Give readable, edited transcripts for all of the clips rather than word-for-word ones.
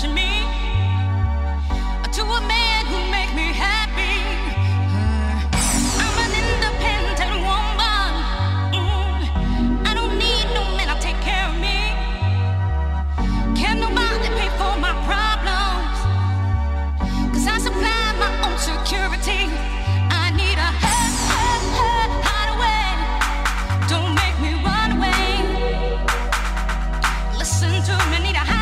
pushing me to a man who make me happy. I'm an independent woman. I don't need no man to take care of me. Can nobody pay for my problems? 'Cause I supply my own security. I need a hideaway. Don't make me run away. Listen to me, need a hideaway.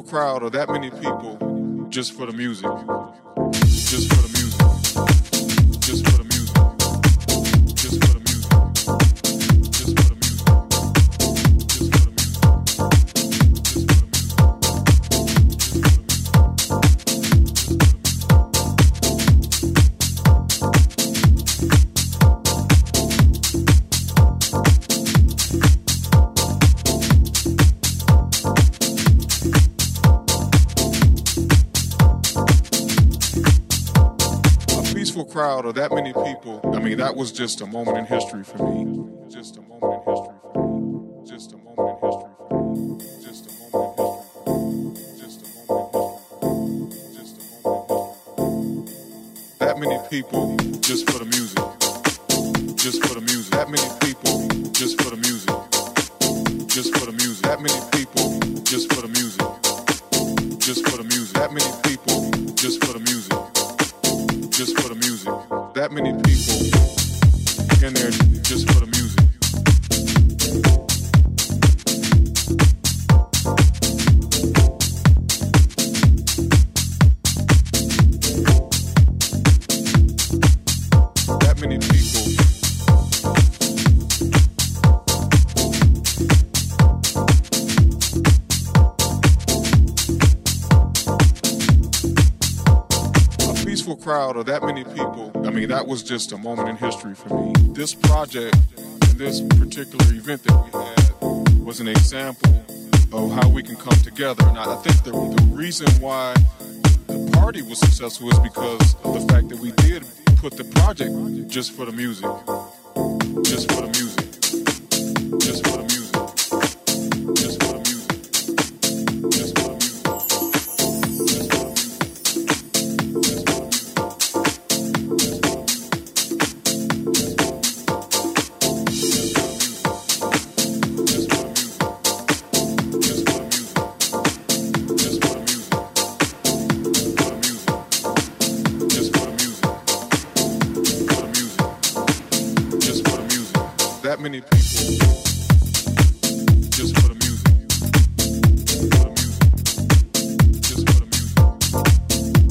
a crowd of that many people just for the music. Just for the music. Just for the music. Crowd of that many people, I mean, that was just a moment in history for me. Just a moment in history for me. Just a moment in history for me. Just a moment in history. Just a moment in history. Just a moment in history. That many people just for the music. Just for the music. That many people just for the music. Just for the music. That many people just for the music. Just for the music. That many people just for the music. Just for the music. That many people in there just for the music. That many people. Crowd of that many people, I mean, that was just a moment in history for me. This project and this particular event that we had was an example of how we can come together. And I think the reason why the party was successful is because of the fact that we did put the project just for the music. Just for the music. Just for the music. Many people just for the music. Just for the music. That many people just for the music. For the music. For the music.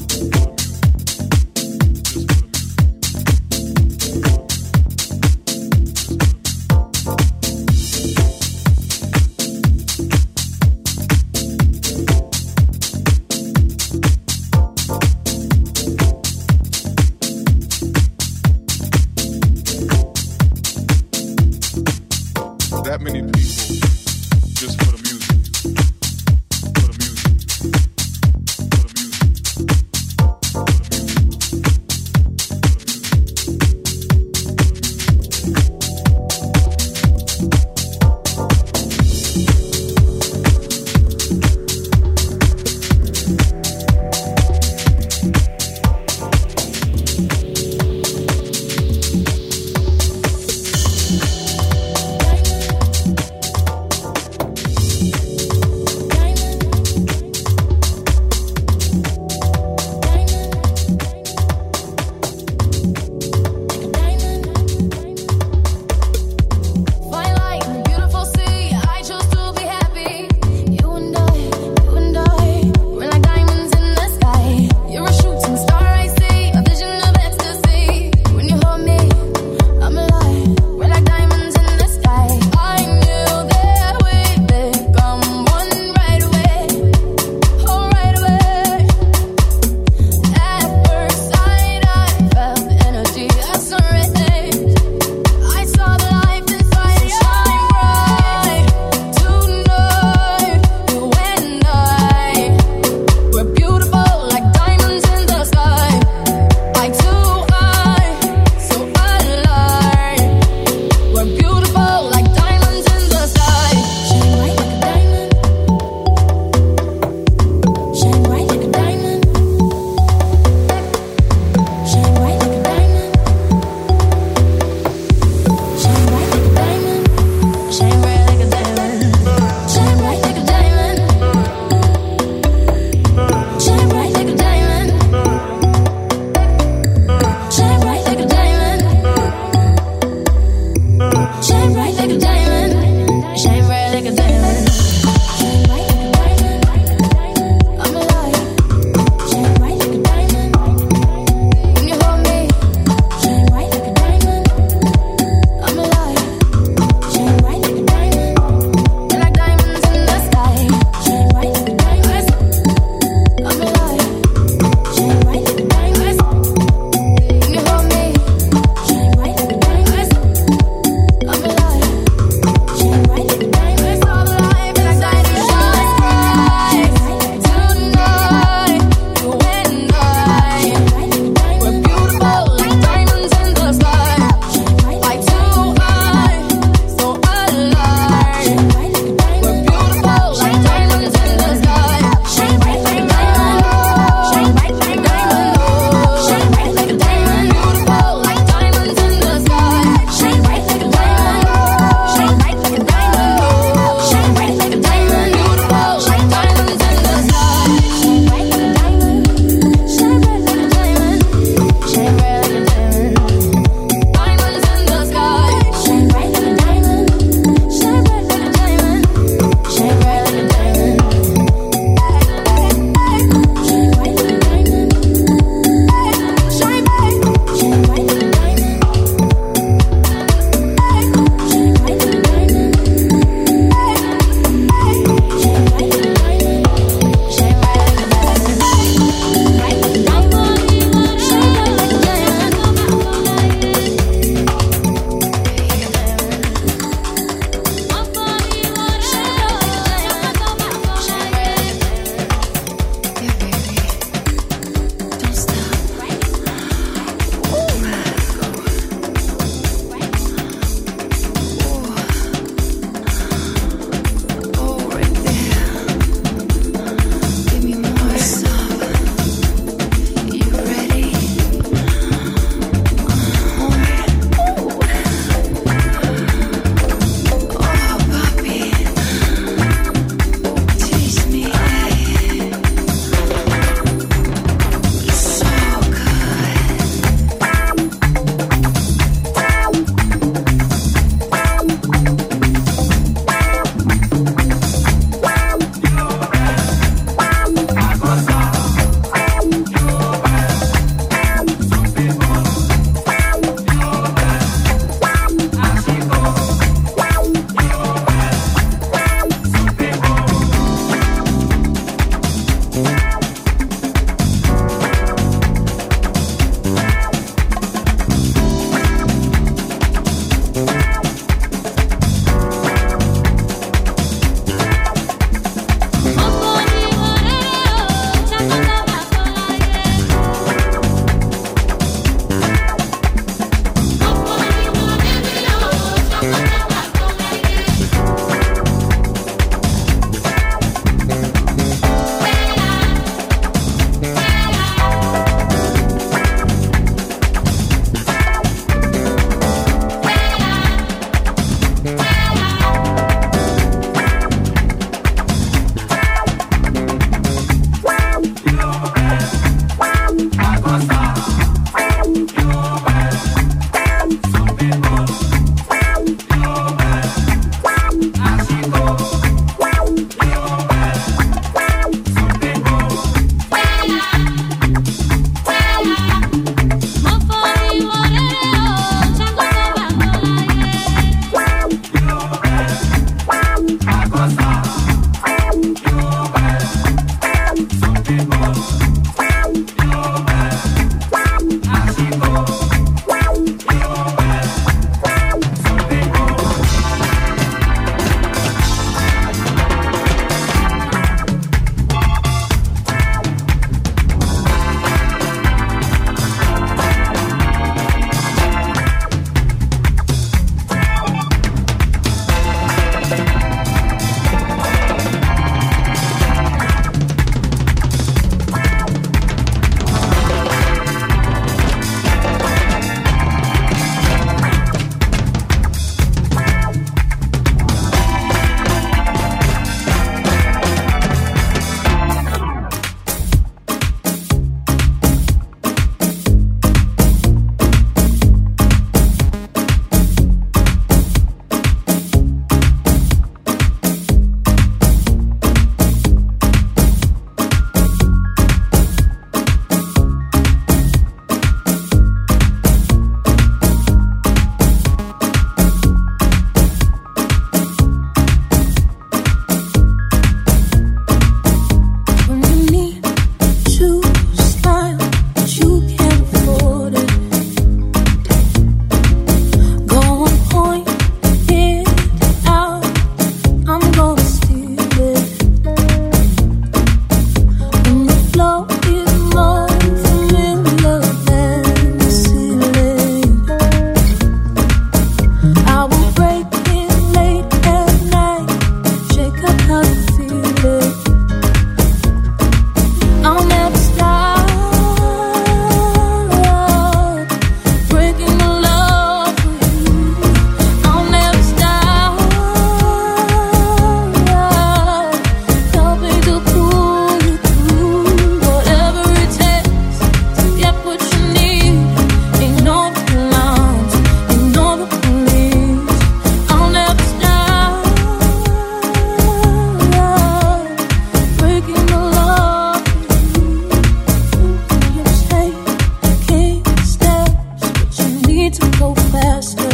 need to go faster.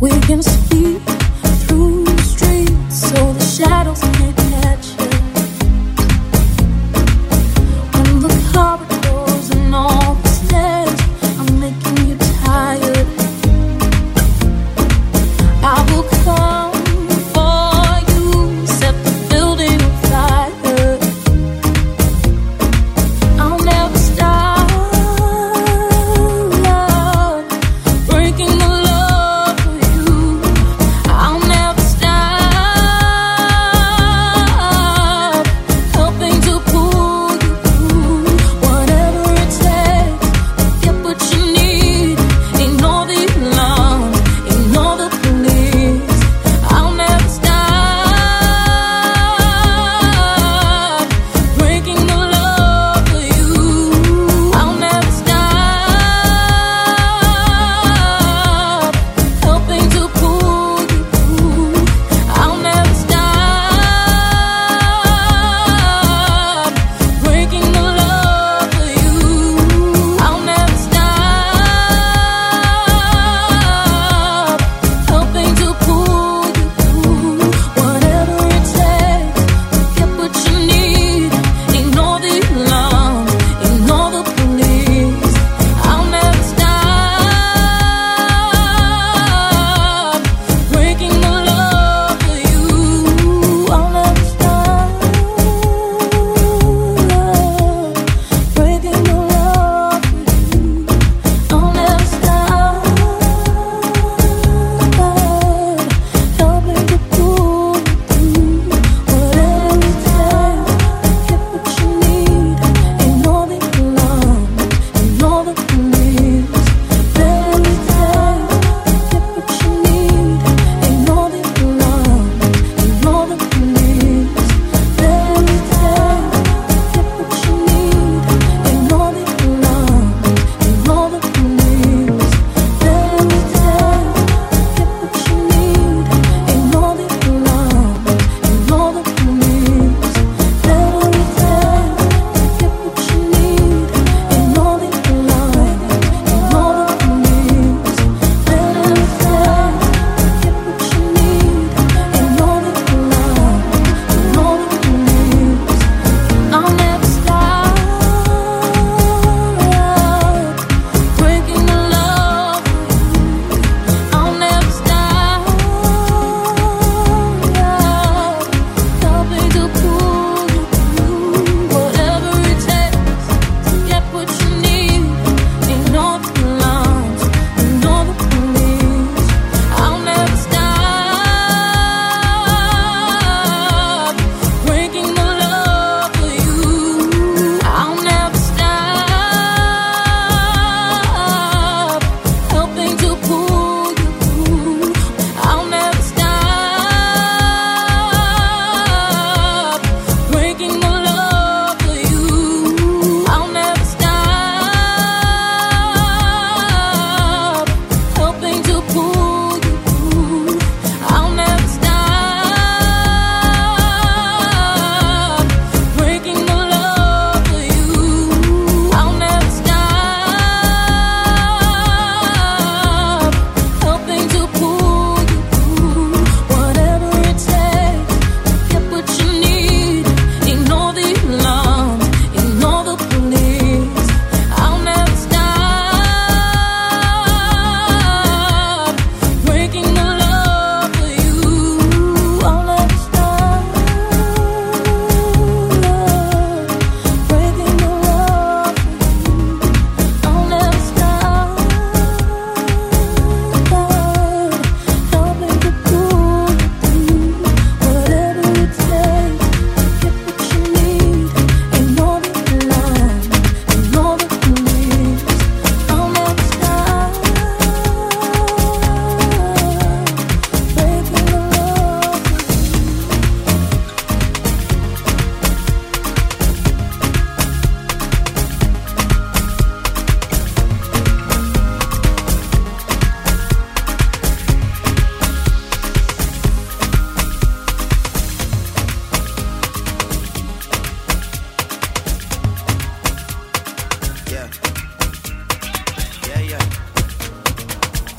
We can speed through the streets so the shadows can't catch you. On the corridors and all the stairs, I'm making you tired. I will come.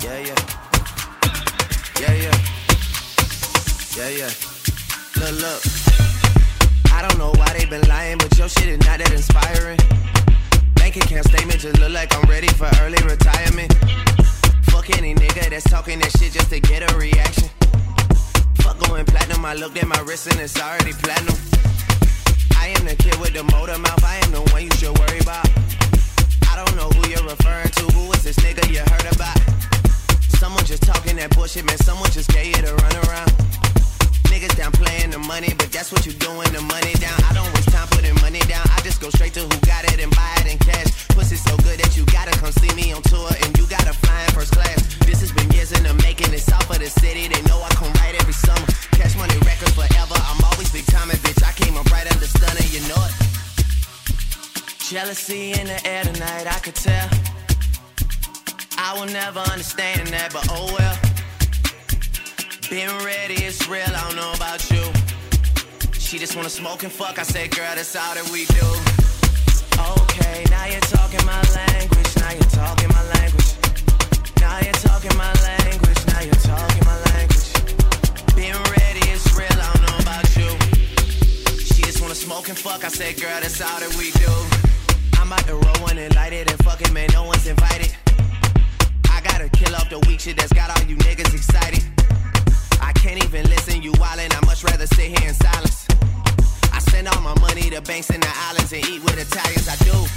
Yeah, yeah. Yeah, yeah. Yeah, yeah. Look, look. I don't know why they been lying, but your shit is not that inspiring. Bank account statement just look like I'm ready for early retirement. Fuck any nigga that's talking that shit just to get a reaction. Fuck going platinum, I looked at my wrist and it's already platinum. I am the kid with the motor mouth, I am the one you should worry about. I don't know who you're referring to, who is this nigga you heard about? Someone just talking that bullshit, man, someone just gave you the runaround. Niggas down playing the money, but that's what you doing, the money down. I don't waste time putting money down, I just go straight to who got it and buy it in cash. Pussy so good that you gotta come see me on tour, and you gotta fly in first class. This has been years in the making, it's out for the city, they know I come right every summer. Cash money records forever, I'm always big timing, bitch, I came up right under stunner, you know it. Jealousy in the air tonight, I could tell. I will never understand that, but oh well. Been ready, it's real, I don't know about you. She just wanna smoke and fuck, I said, girl, that's all that we do. Okay, now you're talking my language, now you're talking my language. Now you're talking my language, now you're talking my language. Been ready, it's real, I don't know about you. She just wanna smoke and fuck, I said, girl, that's all that we do. I'm about to roll one and light it and fuck it, man, no one's invited. I gotta kill off the weak shit that's got all you niggas excited. I can't even listen, you wildin', I much rather sit here in silence. I send all my money to banks in the islands and eat with Italians, I do.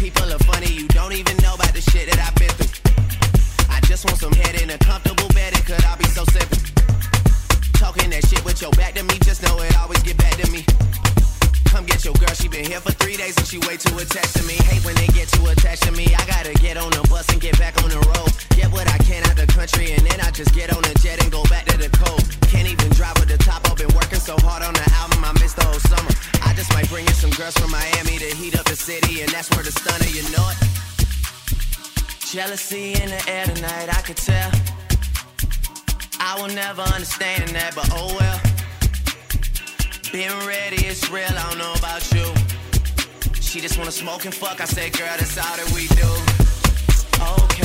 People are funny, you don't even know about the shit that I've been through. I just want some head in a comfortable bed, it could all be so simple. Talking that shit with your back to me, just know it always get back to me. Come get your girl, she been here for 3 days and she way too attached to me. Hate when they get too attached to me. I gotta get on the bus and get back on the road. Get what I can out the country and then I just get on the jet and go back to the coast. Can't even drive with the top off, been working so hard on the album, I missed the whole summer. I just might bring in some girls from Miami to heat up the city, and that's where the stunner, you know it. Jealousy in the air tonight, I could tell. I will never understand that, but oh well. Been ready, it's real, I don't know about you. She just wanna smoke and fuck, I said, girl, that's all that we do. Okay.